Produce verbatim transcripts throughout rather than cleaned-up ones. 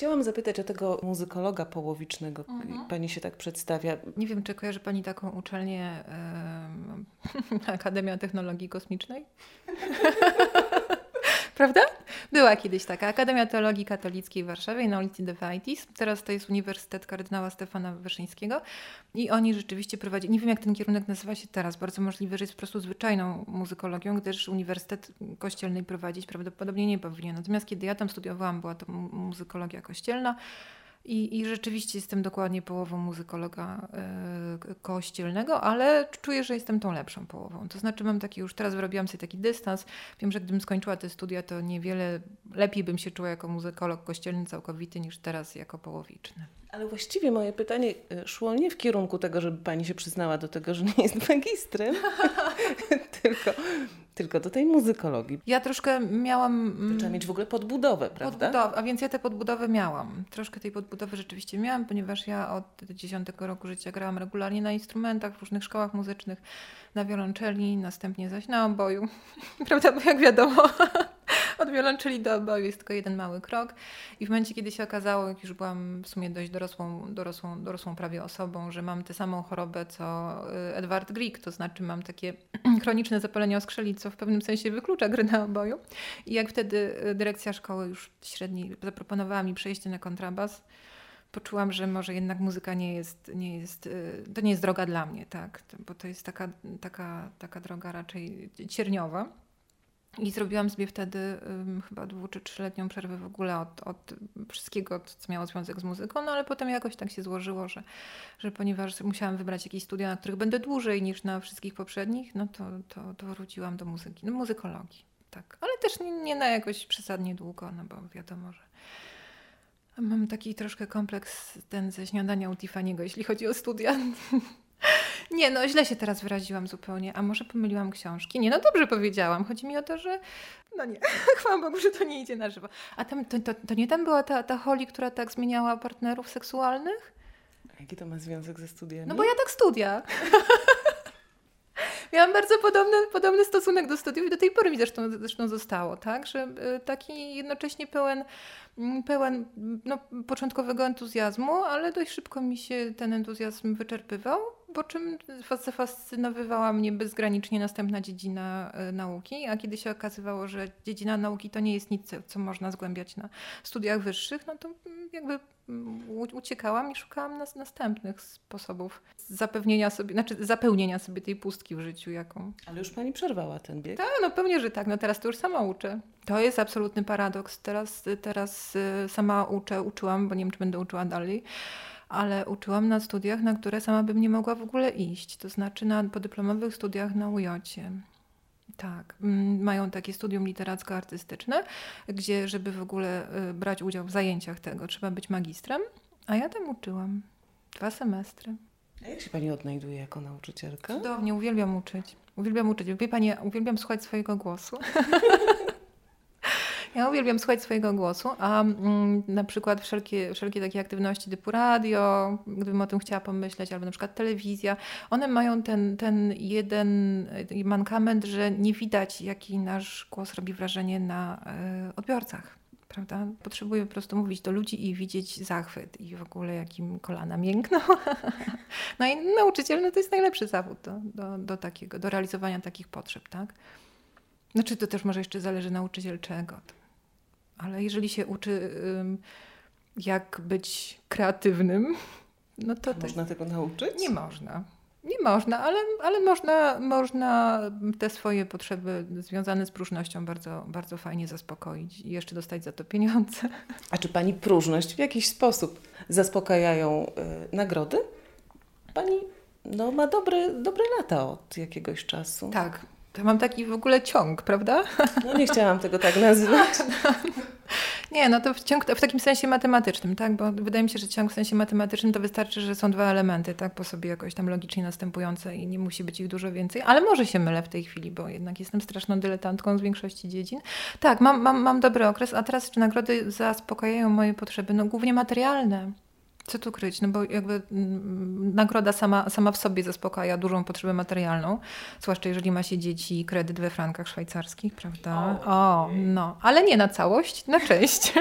Chciałam zapytać o tego muzykologa połowicznego. Mhm. Pani się tak przedstawia. Nie wiem, czy kojarzy Pani taką uczelnię yy, Akademia Technologii Kosmicznej? Prawda? Była kiedyś taka Akademia Teologii Katolickiej w Warszawie na ulicy Dewajtis. Teraz to jest Uniwersytet Kardynała Stefana Wyszyńskiego i oni rzeczywiście prowadzili, nie wiem jak ten kierunek nazywa się teraz, bardzo możliwe, że jest po prostu zwyczajną muzykologią, gdyż Uniwersytet Kościelny prowadzić prawdopodobnie nie powinien. Natomiast kiedy ja tam studiowałam, była to muzykologia kościelna. I, I rzeczywiście jestem dokładnie połową muzykologa yy, kościelnego, ale czuję, że jestem tą lepszą połową. To znaczy mam taki już, teraz wyrobiłam sobie taki dystans. Wiem, że gdybym skończyła te studia, to niewiele lepiej bym się czuła jako muzykolog kościelny całkowity niż teraz jako połowiczny. Ale właściwie moje pytanie szło nie w kierunku tego, żeby Pani się przyznała do tego, że nie jest magistrem, tylko... Tylko do tej muzykologii. Ja troszkę miałam... To trzeba mieć w ogóle podbudowę, prawda? Podbudow- a więc ja tę podbudowę miałam. Troszkę tej podbudowy rzeczywiście miałam, ponieważ ja od dziesiątego roku życia grałam regularnie na instrumentach w różnych szkołach muzycznych, na wiolonczeli, następnie zaś na oboju. Prawda? Bo jak wiadomo... Od wiolonczeli do oboju jest tylko jeden mały krok i w momencie, kiedy się okazało, jak już byłam w sumie dość dorosłą, dorosłą, dorosłą prawie osobą, że mam tę samą chorobę co Edward Grieg, to znaczy mam takie chroniczne zapalenie oskrzeli, co w pewnym sensie wyklucza gry na oboju. I jak wtedy dyrekcja szkoły już średniej zaproponowała mi przejście na kontrabas, poczułam, że może jednak muzyka nie jest, nie jest, to nie jest droga dla mnie, tak? Bo to jest taka, taka, taka droga raczej cierniowa. I zrobiłam sobie wtedy um, chyba dwu czy trzyletnią przerwę w ogóle od, od wszystkiego, co miało związek z muzyką, no ale potem jakoś tak się złożyło, że, że ponieważ musiałam wybrać jakieś studia, na których będę dłużej niż na wszystkich poprzednich, no to, to, to wróciłam do muzyki, do muzykologii, tak. Ale też nie, nie na jakoś przesadnie długo, no bo wiadomo, że mam taki troszkę kompleks ten ze Śniadania u Tiffany'ego, jeśli chodzi o studia. Nie, no źle się teraz wyraziłam zupełnie, a może pomyliłam książki? Nie, no dobrze powiedziałam. Chodzi mi o to, że... No nie, chwała Bogu, że to nie idzie na żywo. A tam, to, to, to nie tam była ta, ta Holly, która tak zmieniała partnerów seksualnych? A jaki to ma związek ze studiami? No bo ja tak studia. Miałam bardzo podobny, podobny stosunek do studiów i do tej pory mi zresztą, zresztą zostało, tak? Że taki jednocześnie pełen, pełen no, początkowego entuzjazmu, ale dość szybko mi się ten entuzjazm wyczerpywał, po czym zafascynowywała mnie bezgranicznie następna dziedzina nauki, a kiedy się okazywało, że dziedzina nauki to nie jest nic, co można zgłębiać na studiach wyższych, no to jakby uciekałam i szukałam nas następnych sposobów zapewnienia sobie, znaczy zapełnienia sobie tej pustki w życiu, jaką... Ale już Pani przerwała ten bieg? Tak, no pewnie, że tak. No teraz to już sama uczę. To jest absolutny paradoks. Teraz, teraz sama uczę, uczyłam, bo nie wiem, czy będę uczyła dalej, ale uczyłam na studiach, na które sama bym nie mogła w ogóle iść. To znaczy na podyplomowych studiach na U J-cie. Tak, mają takie studium literacko-artystyczne, gdzie żeby w ogóle brać udział w zajęciach tego, trzeba być magistrem, a ja tam uczyłam dwa semestry. A jak się Pani odnajduje jako nauczycielka? Cudownie, uwielbiam uczyć. Uwielbiam uczyć. Wie Pani, uwielbiam słuchać swojego głosu. Ja uwielbiam słuchać swojego głosu, a mm, na przykład wszelkie, wszelkie takie aktywności typu radio, gdybym o tym chciała pomyśleć, albo na przykład telewizja, one mają ten, ten jeden mankament, że nie widać, jaki nasz głos robi wrażenie na y, odbiorcach, prawda? Potrzebuję po prostu mówić do ludzi i widzieć zachwyt i w ogóle jakim kolana miękną. No i nauczyciel no to jest najlepszy zawód do, do, do takiego, do realizowania takich potrzeb, tak? Znaczy to też może jeszcze zależy nauczyciel czego. Ale jeżeli się uczy, jak być kreatywnym, no to... Te... Można tego nauczyć? Nie można. Nie można, ale, ale można, można te swoje potrzeby związane z próżnością bardzo, bardzo fajnie zaspokoić i jeszcze dostać za to pieniądze. A czy Pani próżność w jakiś sposób zaspokajają y, nagrody? Pani no, ma dobre, dobre lata od jakiegoś czasu. Tak. To mam taki w ogóle ciąg, prawda? No nie chciałam tego tak nazywać. Nie, no to w, ciąg, w takim sensie matematycznym, tak? Bo wydaje mi się, że ciąg w sensie matematycznym to wystarczy, że są dwa elementy, tak? Po sobie jakoś tam logicznie następujące i nie musi być ich dużo więcej, ale może się mylę w tej chwili, bo jednak jestem straszną dyletantką z większości dziedzin. Tak, mam, mam, mam dobry okres, a teraz czy nagrody zaspokajają moje potrzeby? No głównie materialne. Co tu kryć? No bo jakby nagroda sama, sama w sobie zaspokaja dużą potrzebę materialną, zwłaszcza jeżeli ma się dzieci i kredyt we frankach szwajcarskich, prawda? O, o no. Ale nie na całość, na część.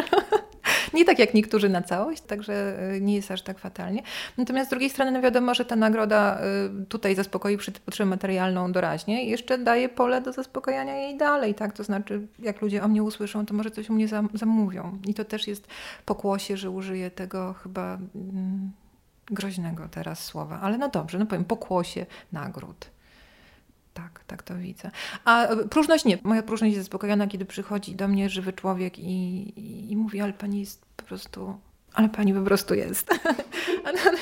Nie tak jak niektórzy na całość, także nie jest aż tak fatalnie. Natomiast z drugiej strony no wiadomo, że ta nagroda tutaj zaspokoi potrzebę materialną doraźnie i jeszcze daje pole do zaspokajania jej dalej, tak? To znaczy, jak ludzie o mnie usłyszą, to może coś u mnie zamówią. I to też jest pokłosie, że użyję tego chyba mm, groźnego teraz słowa. Ale no dobrze, no powiem pokłosie nagród. Tak, tak to widzę. A próżność nie. Moja próżność jest zaspokojona, kiedy przychodzi do mnie żywy człowiek i, i, i mówi, ale pani jest po prostu... Ale pani po prostu jest.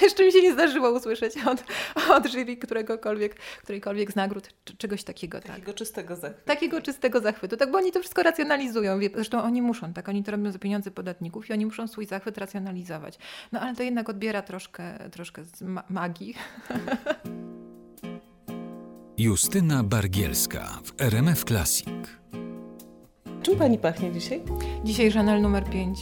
Jeszcze mi się nie zdarzyło usłyszeć od, od jury któregokolwiek, którejkolwiek z nagród czegoś takiego. Takiego tak. czystego zachwytu. Takiego czystego zachwytu. Tak, bo oni to wszystko racjonalizują. Zresztą oni muszą, tak, oni to robią za pieniądze podatników i oni muszą swój zachwyt racjonalizować. No ale to jednak odbiera troszkę, troszkę z ma- magii. Justyna Bargielska w R M F Classic. Czym pani pachnie dzisiaj? Dzisiaj Chanel numer pięć.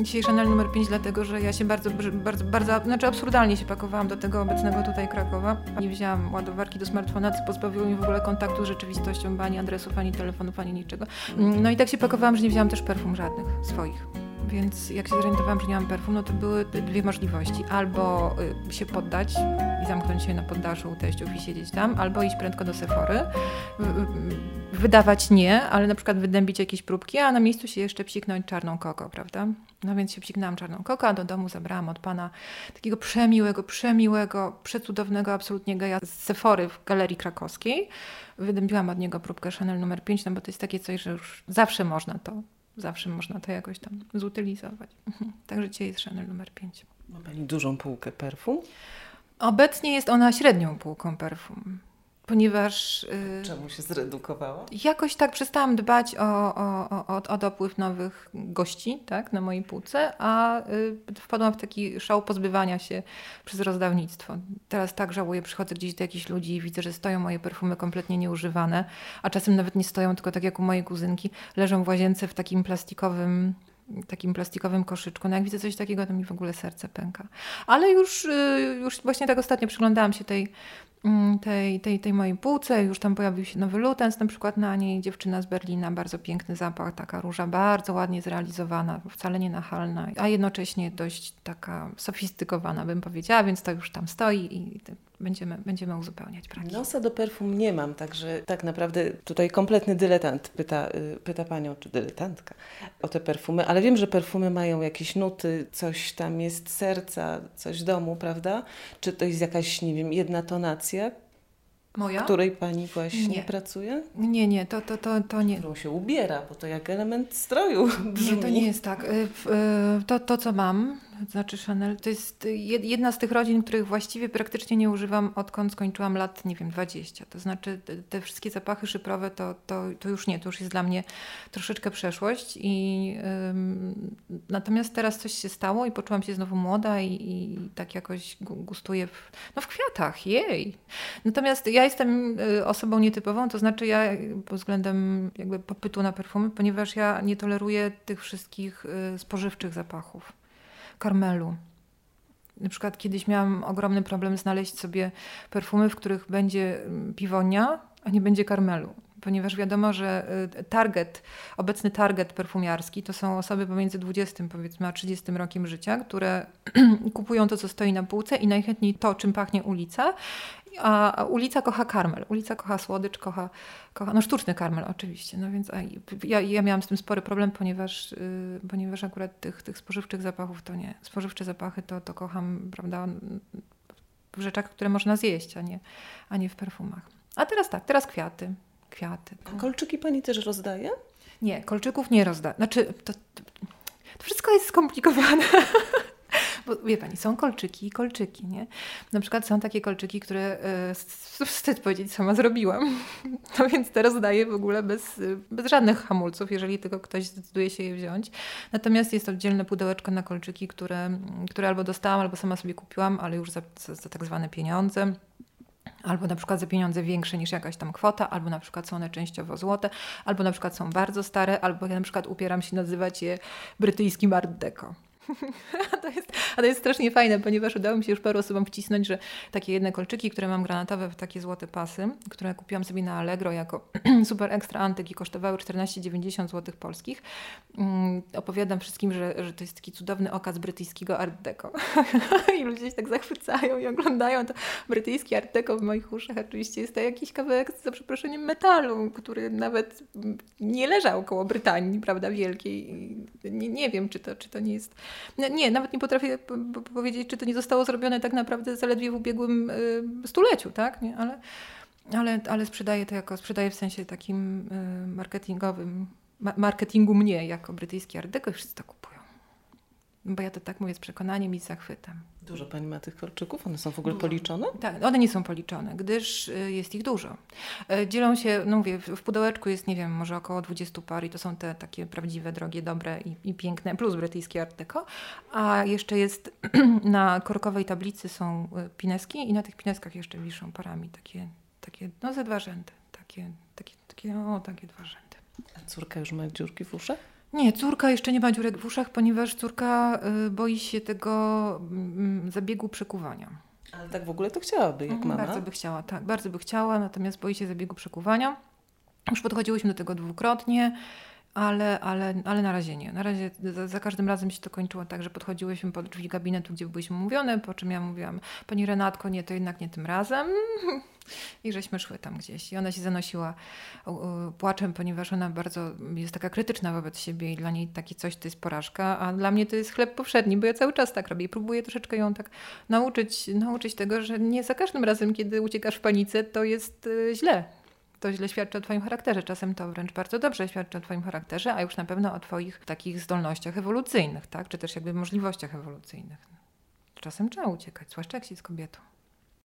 Dzisiaj Chanel numer pięć, dlatego że ja się bardzo, bardzo, bardzo, znaczy absurdalnie się pakowałam do tego obecnego tutaj Krakowa. Nie wzięłam ładowarki do smartfona, co pozbawiło mi w ogóle kontaktu z rzeczywistością, ani adresów, ani telefonów, ani niczego. No i tak się pakowałam, że nie wzięłam też perfum żadnych swoich. Więc jak się zorientowałam, że nie mam perfum, no to były dwie możliwości. Albo się poddać i zamknąć się na poddaszu u teściów i siedzieć tam, albo iść prędko do Sephory. Wydawać nie, ale na przykład wydębić jakieś próbki, a na miejscu się jeszcze psiknąć czarną koko, prawda? No więc się psiknęłam czarną koko, a do domu zabrałam od pana takiego przemiłego, przemiłego, przecudownego absolutnie geja z Sephory w Galerii Krakowskiej. Wydębiłam od niego próbkę Chanel numer pięć, no bo to jest takie coś, że już zawsze można to Zawsze można to jakoś tam zutylizować. Także dzisiaj jest Chanel numer pięć. Ma pani dużą półkę perfum? Obecnie jest ona średnią półką perfum, ponieważ... Czemu się zredukowała? Jakoś tak przestałam dbać o, o, o, o dopływ nowych gości, tak, na mojej półce, a wpadłam w taki szał pozbywania się przez rozdawnictwo. Teraz tak żałuję, przychodzę gdzieś do jakichś ludzi i widzę, że stoją moje perfumy kompletnie nieużywane, a czasem nawet nie stoją, tylko tak jak u mojej kuzynki, leżą w łazience w takim plastikowym... takim plastikowym koszyczku. No jak widzę coś takiego, to mi w ogóle serce pęka. Ale już, już właśnie tak ostatnio przyglądałam się tej, tej, tej, tej mojej półce. Już tam pojawił się nowy Lutens, na przykład na niej dziewczyna z Berlina, bardzo piękny zapach, taka róża bardzo ładnie zrealizowana, wcale nie nachalna, a jednocześnie dość taka sofistykowana, bym powiedziała, więc to już tam stoi i będziemy, będziemy uzupełniać braki. Nosa do perfum nie mam, także tak naprawdę tutaj kompletny dyletant pyta, pyta panią, czy dyletantka, o te perfumy, ale wiem, że perfumy mają jakieś nuty, coś tam jest serca, coś domu, prawda? Czy to jest jakaś, nie wiem, jedna tonacja, Moja? w której pani właśnie nie. pracuje? Nie, nie, to, to, to, to nie. Którą się ubiera, bo to jak element stroju brzmi. Nie, to nie jest tak. To, to co mam, znaczy Chanel, to jest jedna z tych rodzin, których właściwie praktycznie nie używam, odkąd skończyłam lat, nie wiem, dwadzieścia. To znaczy te wszystkie zapachy szyfrowe, to, to, to już nie, to już jest dla mnie troszeczkę przeszłość. I, ym, natomiast teraz coś się stało i poczułam się znowu młoda i, i tak jakoś gustuję w, no w kwiatach, jej. Natomiast ja jestem osobą nietypową, to znaczy ja pod względem jakby popytu na perfumy, ponieważ ja nie toleruję tych wszystkich spożywczych zapachów. Karmelu. Na przykład kiedyś miałam ogromny problem znaleźć sobie perfumy, w których będzie piwonia, a nie będzie karmelu. Ponieważ wiadomo, że target, obecny target perfumiarski to są osoby pomiędzy dwudziestym powiedzmy a trzydziestym rokiem życia, które kupują to, co stoi na półce i najchętniej to, czym pachnie ulica. A ulica kocha karmel, ulica kocha słodycz, kocha, kocha no sztuczny karmel oczywiście. No więc ja, ja miałam z tym spory problem, ponieważ, yy, ponieważ akurat tych, tych spożywczych zapachów to nie. Spożywcze zapachy to, to kocham, prawda, w rzeczach, które można zjeść, a nie, a nie w perfumach. A teraz tak, teraz kwiaty. kwiaty. Tak. A kolczyki pani też rozdaje? Nie, kolczyków nie rozdaje. Znaczy, to, to, to wszystko jest skomplikowane. Bo wie pani, są kolczyki i kolczyki, nie? Na przykład są takie kolczyki, które y, wstyd powiedzieć, sama zrobiłam. No więc te rozdaję w ogóle bez, bez żadnych hamulców, jeżeli tylko ktoś zdecyduje się je wziąć. Natomiast jest oddzielne pudełeczko na kolczyki, które, które albo dostałam, albo sama sobie kupiłam, ale już za, za, za tak zwane pieniądze. Albo na przykład za pieniądze większe niż jakaś tam kwota, albo na przykład są one częściowo złote, albo na przykład są bardzo stare, albo ja na przykład upieram się nazywać je brytyjskim art deco. To jest, a to jest strasznie fajne, ponieważ udało mi się już paru osobom wcisnąć, że takie jedne kolczyki, które mam granatowe w takie złote pasy, które kupiłam sobie na Allegro jako super ekstra antyk i kosztowały czternaście dziewięćdziesiąt złotych polskich. Opowiadam wszystkim, że, że to jest taki cudowny okaz brytyjskiego art deco. I ludzie się tak zachwycają i oglądają to brytyjskie art deco w moich uszach. Oczywiście jest to jakiś kawałek, za przeproszeniem, metalu, który nawet nie leżał koło Brytanii, prawda, wielkiej. Nie, nie wiem, czy to, czy to nie jest... Nie, nawet nie potrafię powiedzieć, czy to nie zostało zrobione tak naprawdę zaledwie w ubiegłym stuleciu, tak? Nie, ale, ale, ale sprzedaję to jako, sprzedaję w sensie takim marketingowym, marketingu mnie jako brytyjski art deco i wszyscy to kupują. Bo ja to tak mówię z przekonaniem i z zachwytem. Dużo pani ma tych kolczyków? One są w ogóle policzone? Tak, one nie są policzone, gdyż jest ich dużo. Dzielą się, no mówię, w pudełeczku jest, nie wiem, może około dwadzieścia par i to są te takie prawdziwe, drogie, dobre i, i piękne, plus brytyjskie art deco. A jeszcze jest, na korkowej tablicy są pineski i na tych pineskach jeszcze wiszą parami takie, takie no ze dwa rzędy. Takie, takie, takie, o, takie dwa rzędy. A córka już ma dziurki w uszach? Nie, córka jeszcze nie ma dziurek w uszach, ponieważ córka boi się tego zabiegu przekuwania. Ale tak w ogóle to chciałaby, jak mama? Bardzo by chciała, tak, bardzo by chciała, natomiast boi się zabiegu przekuwania. Już podchodziłyśmy do tego dwukrotnie, ale, ale, ale na razie nie. Na razie za, za każdym razem się to kończyło tak, że podchodziłyśmy pod drzwi gabinetu, gdzie byliśmy umówione, po czym ja mówiłam: pani Renatko, nie, to jednak nie tym razem. I żeśmy szły tam gdzieś. I ona się zanosiła płaczem, ponieważ ona bardzo jest taka krytyczna wobec siebie i dla niej takie coś to jest porażka, a dla mnie to jest chleb powszedni, bo ja cały czas tak robię i próbuję troszeczkę ją tak nauczyć, nauczyć tego, że nie za każdym razem, kiedy uciekasz w panice, to jest źle. To źle świadczy o twoim charakterze. Czasem to wręcz bardzo dobrze świadczy o twoim charakterze, a już na pewno o twoich takich zdolnościach ewolucyjnych, tak? Czy też jakby możliwościach ewolucyjnych. Czasem trzeba uciekać, zwłaszcza jak się jest kobietą.